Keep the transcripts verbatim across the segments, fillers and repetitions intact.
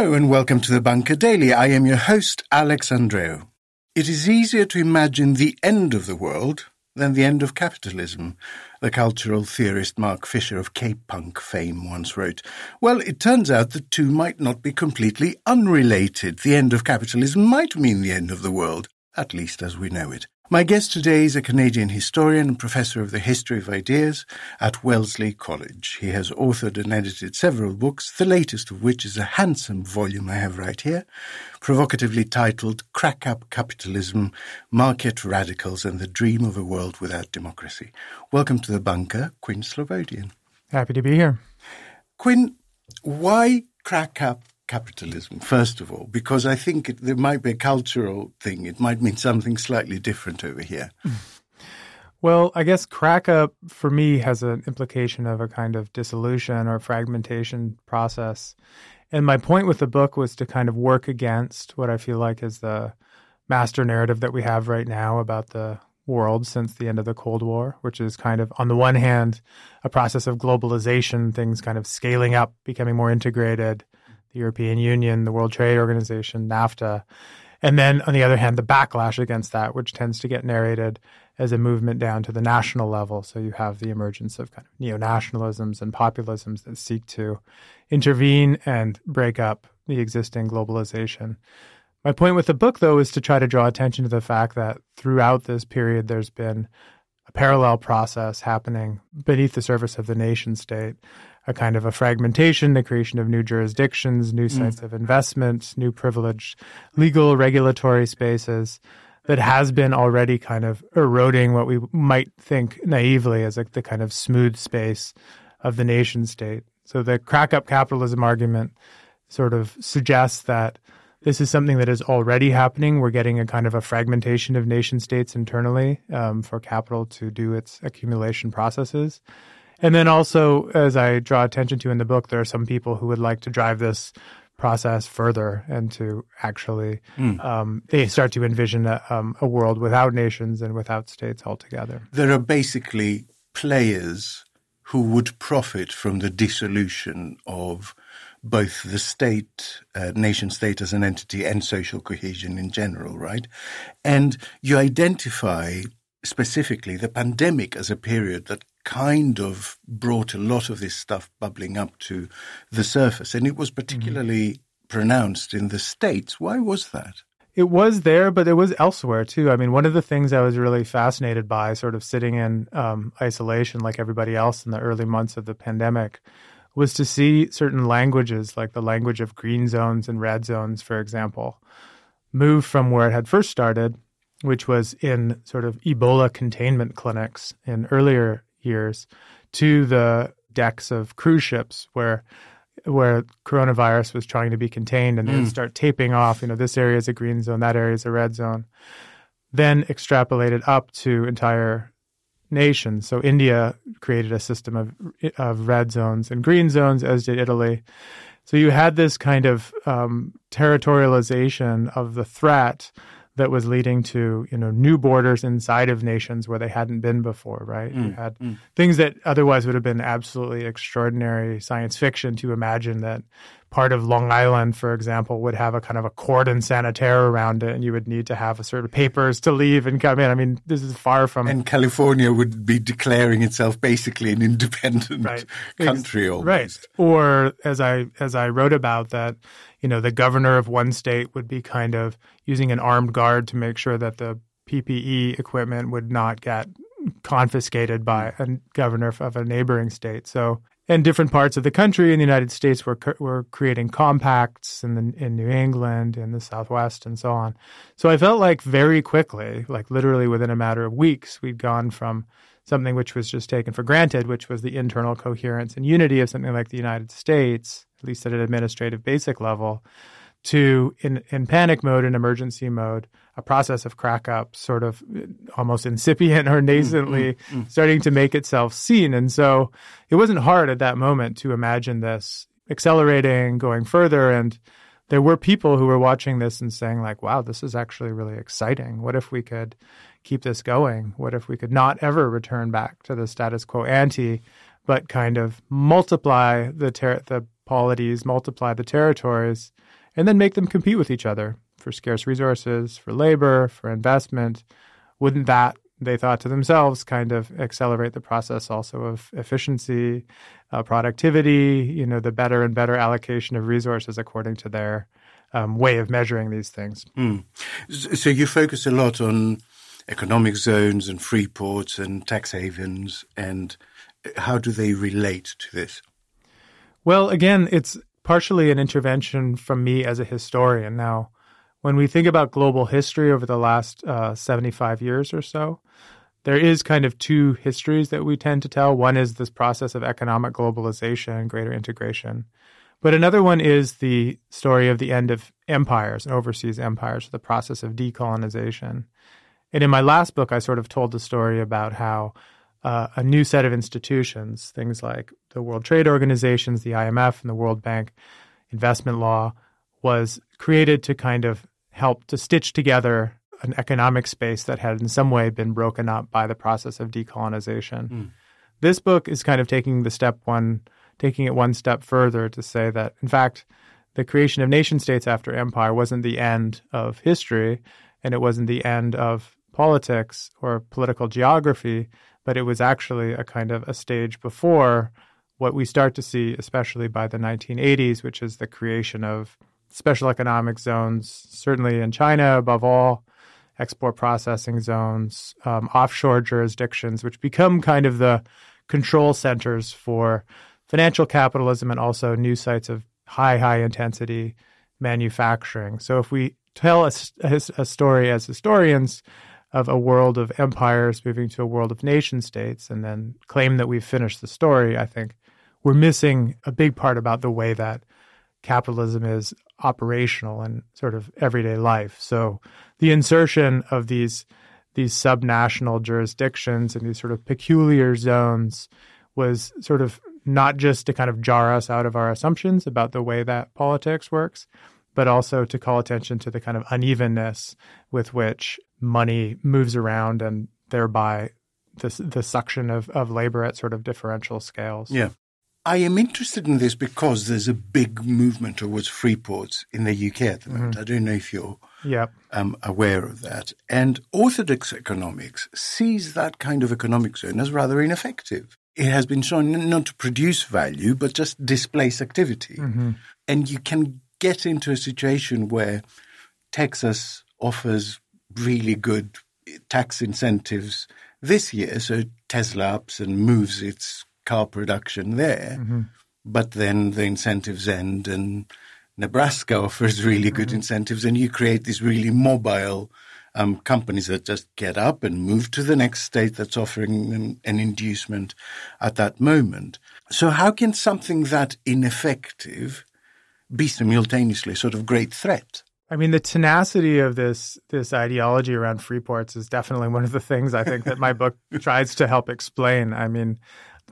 Hello and welcome to the Bunker Daily. I am your host, Alex Andreou. It is easier to imagine the end of the world than the end of capitalism, the cultural theorist Mark Fisher of K-punk fame once wrote. Well, it turns out the two might not be completely unrelated. The end of capitalism might mean the end of the world, at least as we know it. My guest today is a Canadian historian and professor of the history of ideas at Wellesley College. He has authored and edited several books, the latest of which is a handsome volume I have right here, provocatively titled Crack Up Capitalism, Market Radicals and the Dream of a World Without Democracy. Welcome to the Bunker, Quinn Slobodian. Happy to be here. Quinn, why crack up capitalism, first of all, because I think it, there might be a cultural thing. It might mean something slightly different over here. Well, I guess crack up for me has an implication of a kind of dissolution or fragmentation process. And my point with the book was to kind of work against what I feel like is the master narrative that we have right now about the world since the end of the Cold War, which is kind of, on the one hand, a process of globalization, things kind of scaling up, becoming more integrated, the European Union, the World Trade Organization, NAFTA. And then, on the other hand, the backlash against that, which tends to get narrated as a movement down to the national level. So you have the emergence of kind of neo-nationalisms and populisms that seek to intervene and break up the existing globalization. My point with the book, though, is to try to draw attention to the fact that throughout this period, there's been a parallel process happening beneath the surface of the nation state, a kind of a fragmentation, the creation of new jurisdictions, new sites mm. of investment, new privileged legal regulatory spaces that has been already kind of eroding what we might think naively as like the kind of smooth space of the nation state. So the crack up capitalism argument sort of suggests that this is something that is already happening. We're getting a kind of a fragmentation of nation states internally um, for capital to do its accumulation processes. And then also, as I draw attention to in the book, there are some people who would like to drive this process further and to actually mm. um, they start to envision a, um, a world without nations and without states altogether. There are basically players who would profit from the dissolution of both the state, uh, nation-state as an entity, and social cohesion in general, right? And you identify specifically the pandemic as a period that kind of brought a lot of this stuff bubbling up to the surface. And it was particularly mm-hmm. pronounced in the States. Why was that? It was there, but it was elsewhere, too. I mean, one of the things I was really fascinated by, sort of sitting in um, isolation like everybody else in the early months of the pandemic, was to see certain languages, like the language of green zones and red zones, for example, move from where it had first started, which was in sort of Ebola containment clinics in earlier years, to the decks of cruise ships where where coronavirus was trying to be contained, and then mm. start taping off, you know, this area is a green zone, that area is a red zone, then extrapolated up to entire nations. So India created a system of of red zones and green zones, as did Italy. So you had this kind of um, territorialization of the threat that was leading to, you know, new borders inside of nations where they hadn't been before, right? Mm, you had mm. things that otherwise would have been absolutely extraordinary science fiction to imagine that part of Long Island, for example, would have a kind of a cordon sanitaire around it, and you would need to have a certain papers to leave and come in. I mean, this is far from... And California would be declaring itself basically an independent right. country almost. Right. Or, as I as I wrote about that, you know, the governor of one state would be kind of using an armed guard to make sure that the P P E equipment would not get confiscated by a governor of a neighboring state. So... And different parts of the country in the United States were were creating compacts in the, in New England, in the Southwest, and so on. So I felt like very quickly, like literally within a matter of weeks, we'd gone from something which was just taken for granted, which was the internal coherence and unity of something like the United States, at least at an administrative basic level, to, in, in panic mode, in emergency mode, a process of crack-up, sort of almost incipient or nascently, mm-hmm. starting to make itself seen. And so it wasn't hard at that moment to imagine this accelerating, going further. And there were people who were watching this and saying, like, wow, this is actually really exciting. What if we could keep this going? What if we could not ever return back to the status quo ante, but kind of multiply the ter- the polities, multiply the territories, and then make them compete with each other for scarce resources, for labor, for investment. Wouldn't that, they thought to themselves, kind of accelerate the process also of efficiency, uh, productivity, you know, the better and better allocation of resources according to their um, way of measuring these things. Mm. So you focus a lot on economic zones and free ports and tax havens, and how do they relate to this? Well, again, it's partially an intervention from me as a historian. Now, when we think about global history over the last uh, seventy-five years or so, there is kind of two histories that we tend to tell. One is this process of economic globalization and greater integration. But another one is the story of the end of empires, overseas empires, the process of decolonization. And in my last book, I sort of told the story about how uh, a new set of institutions, things like the World Trade Organization, the I M F, and the World Bank, investment law, was created to kind of help to stitch together an economic space that had in some way been broken up by the process of decolonization. Mm. This book is kind of taking the step one, taking it one step further to say that, in fact, the creation of nation states after empire wasn't the end of history, and it wasn't the end of politics or political geography, but it was actually a kind of a stage before what we start to see, especially by the nineteen eighties, which is the creation of special economic zones, certainly in China above all, export processing zones, um, offshore jurisdictions, which become kind of the control centers for financial capitalism and also new sites of high, high intensity manufacturing. So if we tell a, a, a story as historians of a world of empires moving to a world of nation states and then claim that we've finished the story, I think we're missing a big part about the way that capitalism is operational in sort of everyday life. So the insertion of these these subnational jurisdictions and these sort of peculiar zones was sort of not just to kind of jar us out of our assumptions about the way that politics works, but also to call attention to the kind of unevenness with which money moves around and thereby the, the suction of, of labor at sort of differential scales. Yeah. I am interested in this because there's a big movement towards free ports in the U K at the moment. Mm-hmm. I don't know if you're yep. um, aware of that. And orthodox economics sees that kind of economic zone as rather ineffective. It has been shown not to produce value, but just displace activity. Mm-hmm. And you can get into a situation where Texas offers really good tax incentives this year, so Tesla ups and moves its car production there, mm-hmm. but then the incentives end and Nebraska offers really mm-hmm. good incentives, and you create these really mobile um, companies that just get up and move to the next state that's offering an, an inducement at that moment. So how can something that ineffective be simultaneously a sort of great threat? I mean, the tenacity of this this ideology around free ports is definitely one of the things I think that my book tries to help explain. I mean,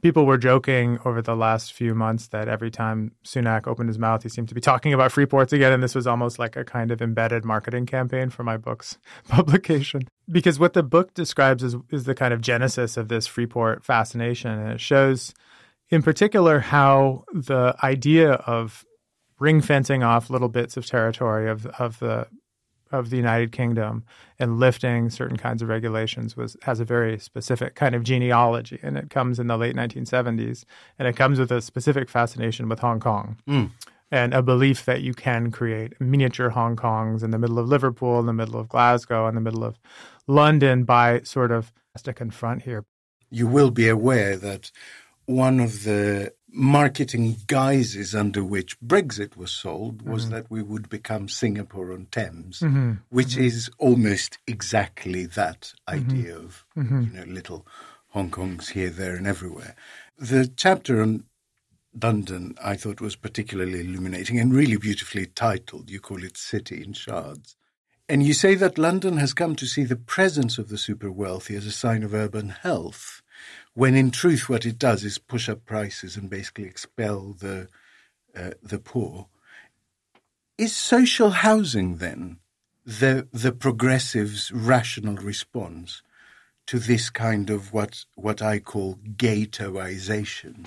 people were joking over the last few months that every time Sunak opened his mouth, he seemed to be talking about free ports again. And this was almost like a kind of embedded marketing campaign for my book's publication. Because what the book describes is, is the kind of genesis of this free port fascination. And it shows in particular how the idea of ring fencing off little bits of territory of of the of the United Kingdom and lifting certain kinds of regulations was has a very specific kind of genealogy, and it comes in the late nineteen seventies, and it comes with a specific fascination with Hong Kong mm. and a belief that you can create miniature Hong Kongs in the middle of Liverpool, in the middle of Glasgow, in the middle of London by sort of has to confront here. You will be aware that one of the marketing guises under which Brexit was sold was mm-hmm. that we would become Singapore on Thames, mm-hmm. which mm-hmm. is almost exactly that idea mm-hmm. of mm-hmm. you know little Hong Kongs here, there, and everywhere. The chapter on London I thought was particularly illuminating and really beautifully titled. You call it City in Shards. And you say that London has come to see the presence of the super wealthy as a sign of urban health, when in truth what it does is push up prices and basically expel the uh, the poor. Is social housing then the the progressives' rational response to this kind of what what I call ghettoization?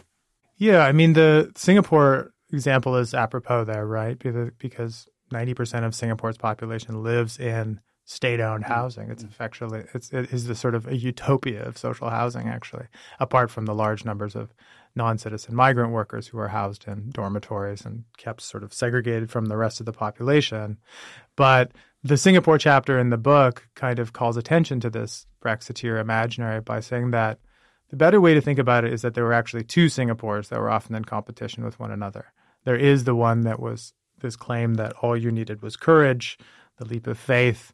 Yeah, I mean, the Singapore example is apropos there, right? Because ninety percent of Singapore's population lives in state-owned housing. It's effectually it's it is the sort of a utopia of social housing, actually, apart from the large numbers of non-citizen migrant workers who are housed in dormitories and kept sort of segregated from the rest of the population. But the Singapore chapter in the book kind of calls attention to this Brexiteer imaginary by saying that the better way to think about it is that there were actually two Singapores that were often in competition with one another. There is the one that was this claim that all you needed was courage, the leap of faith,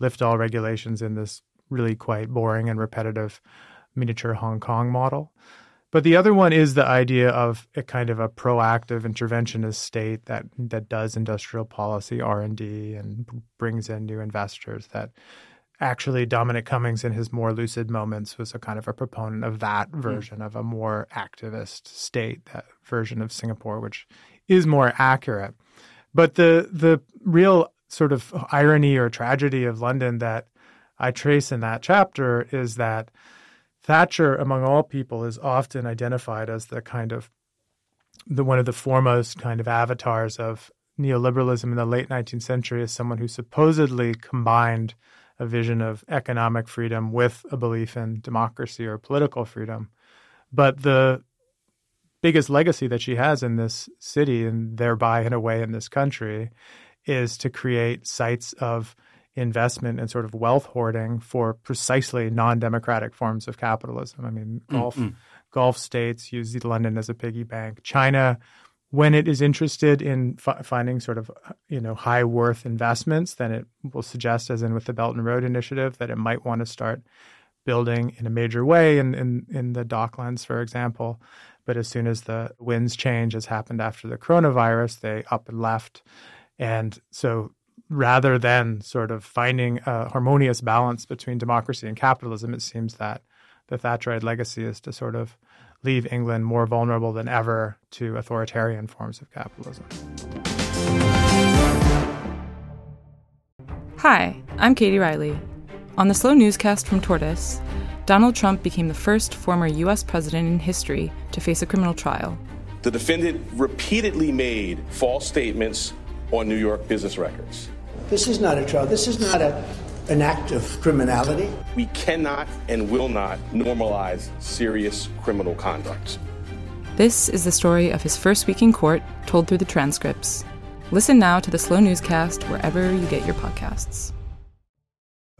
lift all regulations in this really quite boring and repetitive miniature Hong Kong model. But the other one is the idea of a kind of a proactive interventionist state that that does industrial policy, R and D, and brings in new investors. That actually Dominic Cummings in his more lucid moments was a kind of a proponent of that version mm. of a more activist state, that version of Singapore, which is more accurate. But the the real sort of irony or tragedy of London that I trace in that chapter is that Thatcher, among all people, is often identified as the kind of the one of the foremost kind of avatars of neoliberalism in the late nineteenth century, as someone who supposedly combined a vision of economic freedom with a belief in democracy or political freedom. But the biggest legacy that she has in this city, and thereby in a way in this country, is to create sites of investment and sort of wealth hoarding for precisely non-democratic forms of capitalism. I mean, Gulf, mm-hmm. Gulf states use London as a piggy bank. China, when it is interested in f- finding sort of, you know, high-worth investments, then it will suggest, as in with the Belt and Road Initiative, that it might want to start building in a major way in, in, in the Docklands, for example. But as soon as the winds change, as happened after the coronavirus, they up and left. And so rather than sort of finding a harmonious balance between democracy and capitalism, it seems that the Thatcherite legacy is to sort of leave England more vulnerable than ever to authoritarian forms of capitalism. Hi, I'm Katie Riley. On the Slow Newscast from Tortoise, Donald Trump became the first former U S president in history to face a criminal trial. The defendant repeatedly made false statements on New York business records. This is not a trial. This is not a, an act of criminality. We cannot and will not normalize serious criminal conduct. This is the story of his first week in court, told through the transcripts. Listen now to the Slow Newscast wherever you get your podcasts.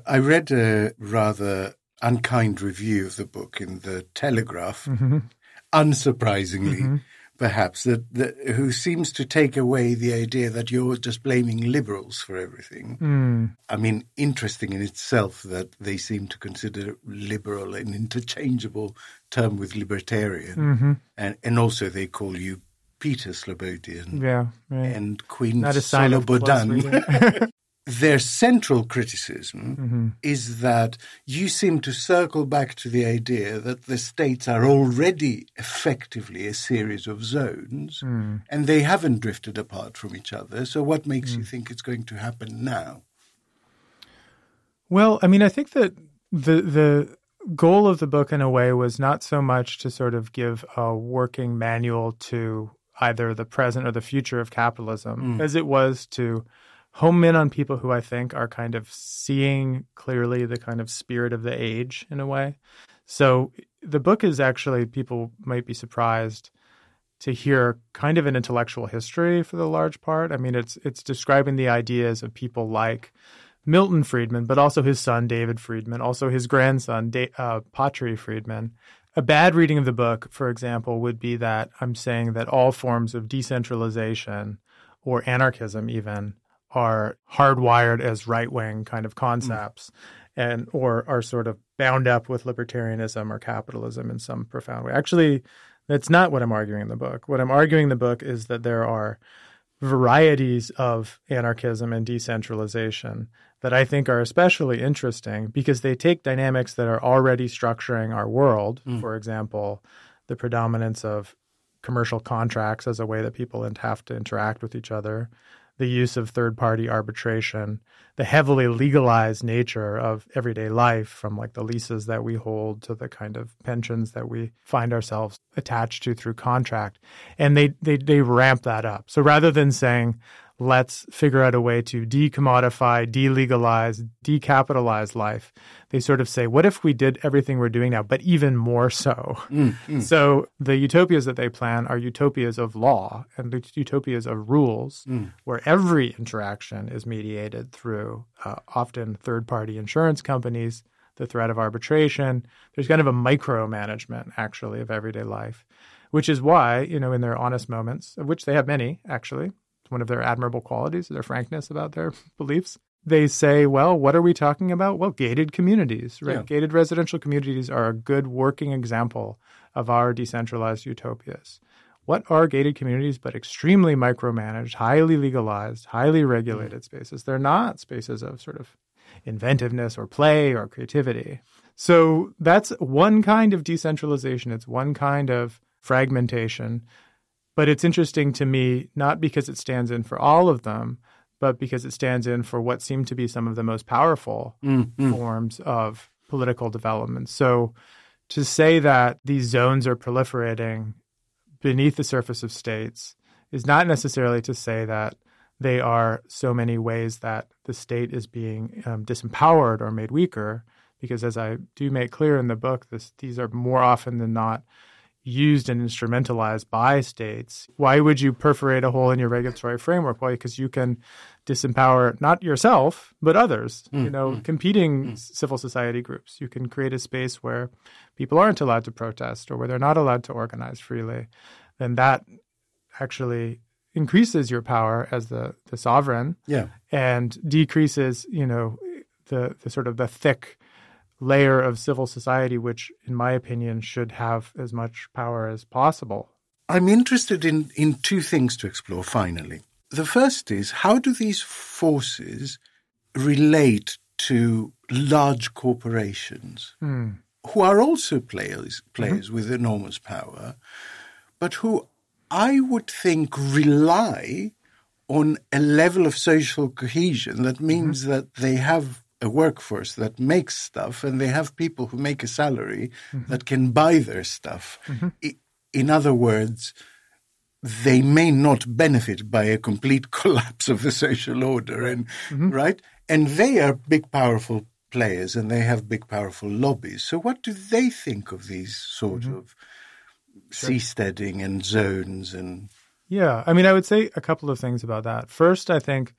I read a rather unkind review of the book in the Telegraph, mm-hmm. unsurprisingly, mm-hmm. perhaps, that, that who seems to take away the idea that you're just blaming liberals for everything. Mm. I mean, interesting in itself that they seem to consider liberal an interchangeable term with libertarian. Mm-hmm. And, and also they call you Peter Slobodian yeah, right. and Quinn Slobodian. Their central criticism mm-hmm. is that you seem to circle back to the idea that the states are already effectively a series of zones mm. and they haven't drifted apart from each other. So what makes mm. you think it's going to happen now? Well, I mean, I think that the the goal of the book in a way was not so much to sort of give a working manual to either the present or the future of capitalism mm. as it was to home in on people who I think are kind of seeing clearly the kind of spirit of the age in a way. So the book is actually, people might be surprised to hear, kind of an intellectual history for the large part. I mean, it's it's describing the ideas of people like Milton Friedman, but also his son, David Friedman, also his grandson, da- uh, Patri Friedman. A bad reading of the book, for example, would be that I'm saying that all forms of decentralization or anarchism even are hardwired as right-wing kind of concepts mm. and or are sort of bound up with libertarianism or capitalism in some profound way. Actually, that's not what I'm arguing in the book. What I'm arguing in the book is that there are varieties of anarchism and decentralization that I think are especially interesting because they take dynamics that are already structuring our world. Mm. For example, the predominance of commercial contracts as a way that people have to interact with each other, the use of third-party arbitration, the heavily legalized nature of everyday life, from like the leases that we hold to the kind of pensions that we find ourselves attached to through contract. And they they they ramp that up. So rather than saying, let's figure out a way to decommodify, delegalize, decapitalize life, they sort of say, what if we did everything we're doing now, but even more so? Mm, mm. So the utopias that they plan are utopias of law and utopias of rules, mm. where every interaction is mediated through uh, often third-party insurance companies, the threat of arbitration. There's kind of a micromanagement, actually, of everyday life, which is why, you know, in their honest moments, of which they have many, actually, one of their admirable qualities, their frankness about their beliefs. They say, well, what are we talking about? Well, gated communities, right? Yeah. Gated residential communities are a good working example of our decentralized utopias. What are gated communities but extremely micromanaged, highly legalized, highly regulated spaces? They're not spaces of sort of inventiveness or play or creativity. So that's one kind of decentralization. It's one kind of fragmentation. But it's interesting to me, not because it stands in for all of them, but because it stands in for what seem to be some of the most powerful mm, mm. forms of political development. So to say that these zones are proliferating beneath the surface of states is not necessarily to say that they are so many ways that the state is being um, disempowered or made weaker, because as I do make clear in the book, this, these are more often than not used and instrumentalized by states. Why would you perforate a hole in your regulatory framework? Well, because you can disempower not yourself, but others, mm, you know, mm, competing mm. civil society groups. You can create a space where people aren't allowed to protest or where they're not allowed to organize freely. Then that actually increases your power as the, the sovereign yeah. and decreases, you know, the, the sort of the thick layer of civil society, which, in my opinion, should have as much power as possible. I'm interested in, in two things to explore, finally. The first is, how do these forces relate to large corporations mm. who are also players, players mm-hmm. with enormous power, but who I would think rely on a level of social cohesion that means mm-hmm. that they have a workforce that makes stuff, and they have people who make a salary mm-hmm. that can buy their stuff. Mm-hmm. In other words, they may not benefit by a complete collapse of the social order, and mm-hmm. right? And they are big, powerful players, and they have big, powerful lobbies. So what do they think of these sort mm-hmm. of sure. seasteading and zones? And yeah, I mean, I would say a couple of things about that. First, I think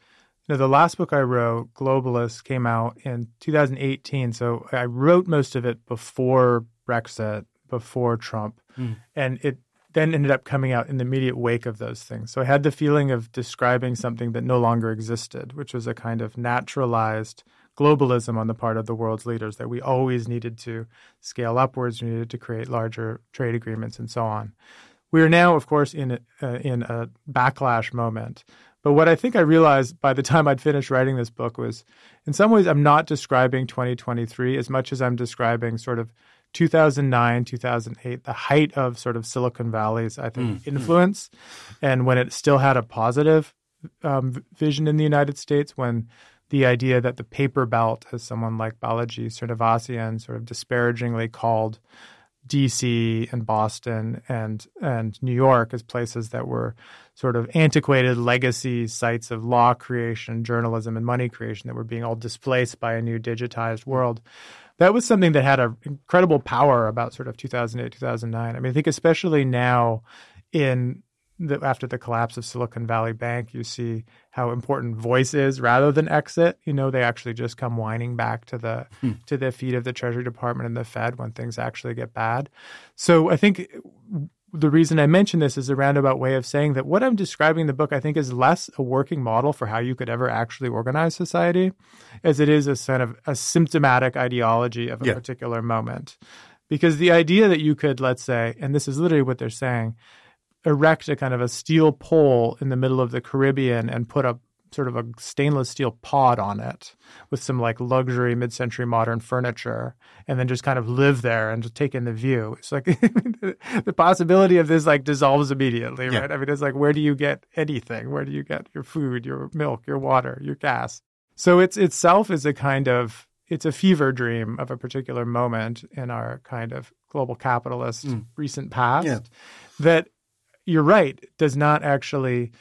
Now, the last book I wrote, Globalist, came out in two thousand eighteen. So I wrote most of it before Brexit, before Trump. Mm. And it then ended up coming out in the immediate wake of those things. So I had the feeling of describing something that no longer existed, which was a kind of naturalized globalism on the part of the world's leaders, that we always needed to scale upwards, we needed to create larger trade agreements and so on. We are now, of course, in a, uh, in a backlash moment. But what I think I realized by the time I'd finished writing this book was, in some ways, I'm not describing twenty twenty-three as much as I'm describing sort of two thousand nine, two thousand eight, the height of sort of Silicon Valley's, I think, mm, influence. Mm. And when it still had a positive um, vision in the United States, when the idea that the paper belt, as someone like Balaji Srinivasan sort of disparagingly called D C and Boston and and New York as places that were sort of antiquated legacy sites of law creation, journalism, and money creation that were being all displaced by a new digitized world. That was something that had an incredible power about sort of two thousand eight, two thousand nine. I mean, I think especially now in the, after the collapse of Silicon Valley Bank, you see how important voice is rather than exit. You know, they actually just come whining back to the hmm. to the feet of the Treasury Department and the Fed when things actually get bad. So I think the reason I mention this is a roundabout way of saying that what I'm describing in the book, I think, is less a working model for how you could ever actually organize society as it is a sort of a symptomatic ideology of a yeah. particular moment. Because the idea that you could, let's say, and this is literally what they're saying, erect a kind of a steel pole in the middle of the Caribbean and put a sort of a stainless steel pod on it with some like luxury mid-century modern furniture, and then just kind of live there and just take in the view. It's like the possibility of this like dissolves immediately, yeah. right? I mean, it's like, where do you get anything? Where do you get your food, your milk, your water, your gas? So it's itself is a kind of, it's a fever dream of a particular moment in our kind of global capitalist mm. recent past yeah. that, you're right, does not actually...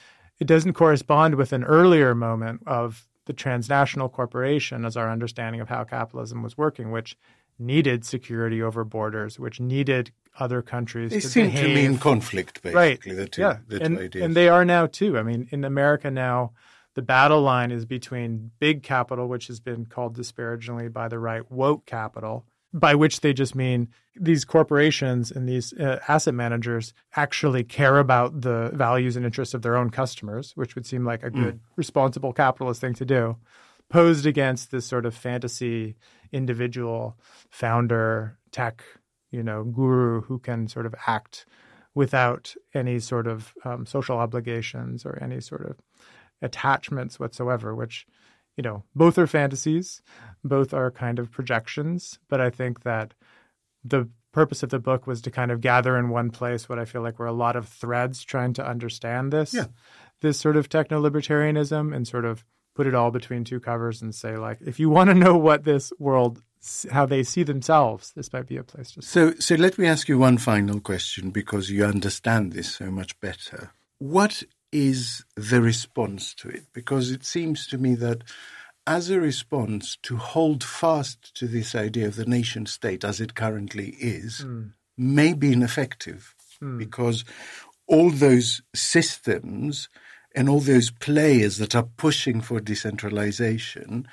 It doesn't correspond with an earlier moment of the transnational corporation as our understanding of how capitalism was working, which needed security over borders, which needed other countries they to behave. They seem to be in conflict, basically, right. the two, yeah. the two and, ideas. And they are now, too. I mean, in America now, the battle line is between big capital, which has been called disparagingly by the right woke capital, by which they just mean these corporations and these uh, asset managers actually care about the values and interests of their own customers, which would seem like a good, mm. responsible capitalist thing to do, posed against this sort of fantasy individual founder tech, you know, guru who can sort of act without any sort of um, social obligations or any sort of attachments whatsoever, which... You know, both are fantasies, both are kind of projections, but I think that the purpose of the book was to kind of gather in one place what I feel like were a lot of threads trying to understand this, yeah. this sort of techno-libertarianism, and sort of put it all between two covers and say, like, if you want to know what this world, how they see themselves, this might be a place to start. So, so let me ask you one final question, because you understand this so much better. What is the response to it? Because it seems to me that as a response to hold fast to this idea of the nation state as it currently is mm. may be ineffective mm. because all those systems and all those players that are pushing for decentralization,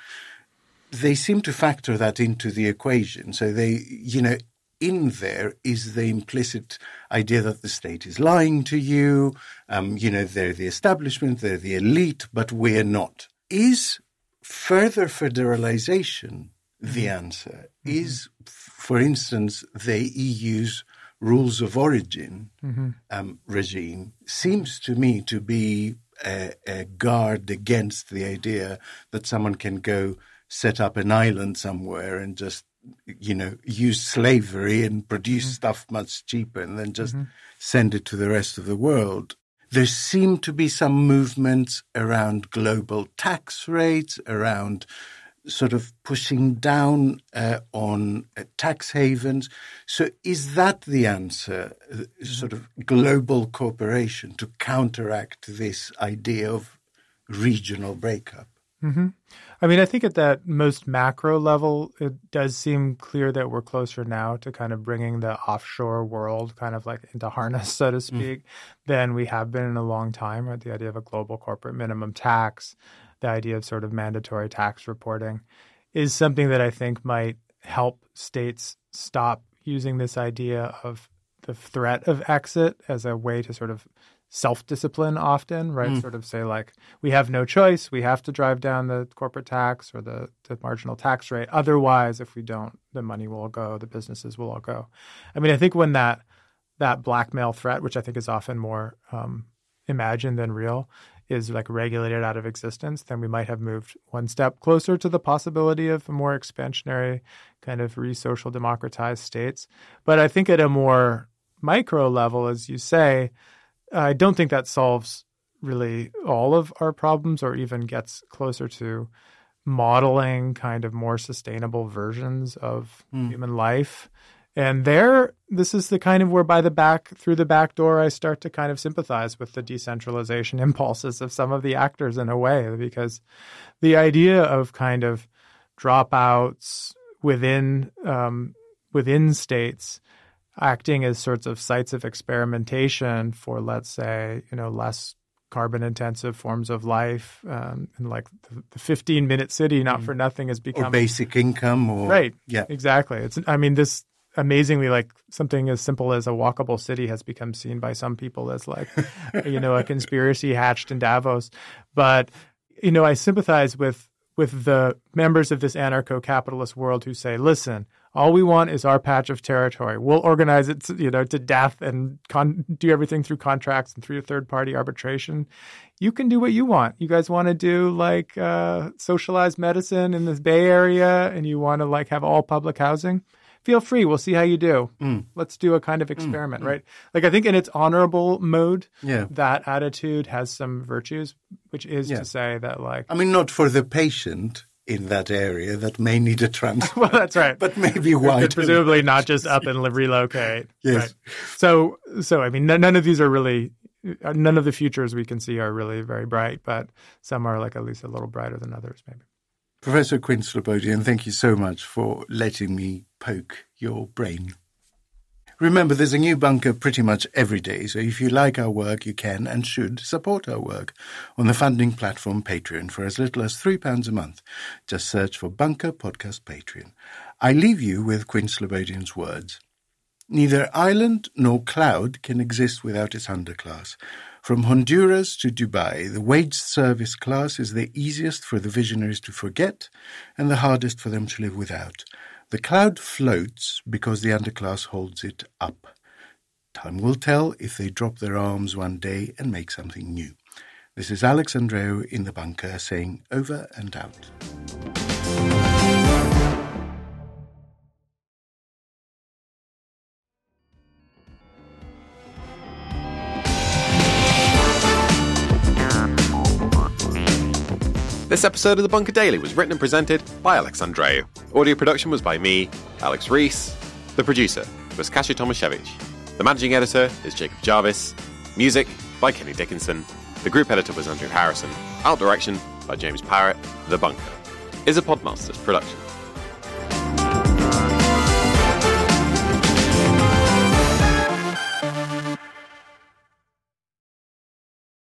they seem to factor that into the equation. So they, you know, in there is the implicit idea that the state is lying to you. Um, you know, they're the establishment, they're the elite, but we're not. Is further federalization the answer? Mm-hmm. Is, for instance, the E U's rules of origin mm-hmm. um, regime seems to me to be a, a guard against the idea that someone can go set up an island somewhere and just you know, use slavery and produce mm-hmm. stuff much cheaper and then just mm-hmm. send it to the rest of the world. There seem to be some movements around global tax rates, around sort of pushing down uh, on uh, tax havens. So is that the answer, mm-hmm. sort of global cooperation to counteract this idea of regional breakup? Mm-hmm. I mean, I think at that most macro level, it does seem clear that we're closer now to kind of bringing the offshore world kind of like into harness, so to speak, mm. than we have been in a long time, right? The idea of a global corporate minimum tax, the idea of sort of mandatory tax reporting is something that I think might help states stop using this idea of the threat of exit as a way to sort of self-discipline often, right? Mm. Sort of say like, we have no choice. We have to drive down the corporate tax or the, the marginal tax rate. Otherwise, if we don't, the money will go, the businesses will all go. I mean, I think when that that blackmail threat, which I think is often more um, imagined than real, is like regulated out of existence, then we might have moved one step closer to the possibility of more expansionary kind of re-social democratized states. But I think at a more micro level, as you say, I don't think that solves really all of our problems or even gets closer to modeling kind of more sustainable versions of mm. human life. And there, this is the kind of where by the back, through the back door, I start to kind of sympathize with the decentralization impulses of some of the actors in a way, because the idea of kind of dropouts within um, within states acting as sorts of sites of experimentation for, let's say, you know, less carbon-intensive forms of life, um, and like the fifteen-minute city, not mm. for nothing, has become or basic income, or right, yeah, exactly. It's, I mean, this amazingly, like something as simple as a walkable city has become seen by some people as like, you know, a conspiracy hatched in Davos. But you know, I sympathize with with the members of this anarcho-capitalist world who say, listen, All we want is our patch of territory. We'll organize it, to, you know, to death and con- do everything through contracts and through third-party arbitration. You can do what you want. You guys want to do like uh, socialized medicine in this Bay Area, and you want to like have all public housing. Feel free. We'll see how you do. Mm. Let's do a kind of experiment, mm. right? Like I think in its honorable mode, yeah. that attitude has some virtues, which is yeah. to say that like... I mean, not for the patient in that area that may need a transplant. Well, that's right. But maybe why? Presumably not just up and relocate. Yes. Right. So, so I mean, none of these are really... None of the futures we can see are really very bright, but some are like at least a little brighter than others maybe. Professor Quinn Slobodian, thank you so much for letting me poke your brain. Remember, there's a new bunker pretty much every day, so if you like our work, you can and should support our work on the funding platform Patreon for as little as three pounds a month. Just search for Bunker Podcast Patreon. I leave you with Quinn Slobodian's words. Neither island nor cloud can exist without its underclass. From Honduras to Dubai, the wage service class is the easiest for the visionaries to forget and the hardest for them to live without. The cloud floats because the underclass holds it up. Time will tell if they drop their arms one day and make something new. This is Alex Andreou in the bunker saying over and out. This episode of The Bunker Daily was written and presented by Alex Andreou. Audio production was by me, Alex Rees. The producer was Kasia Tomasiewicz. The managing editor is Jacob Jarvis. Music by Kenny Dickinson. The group editor was Andrew Harrison. Art direction by James Parrott. The Bunker is a Podmasters production.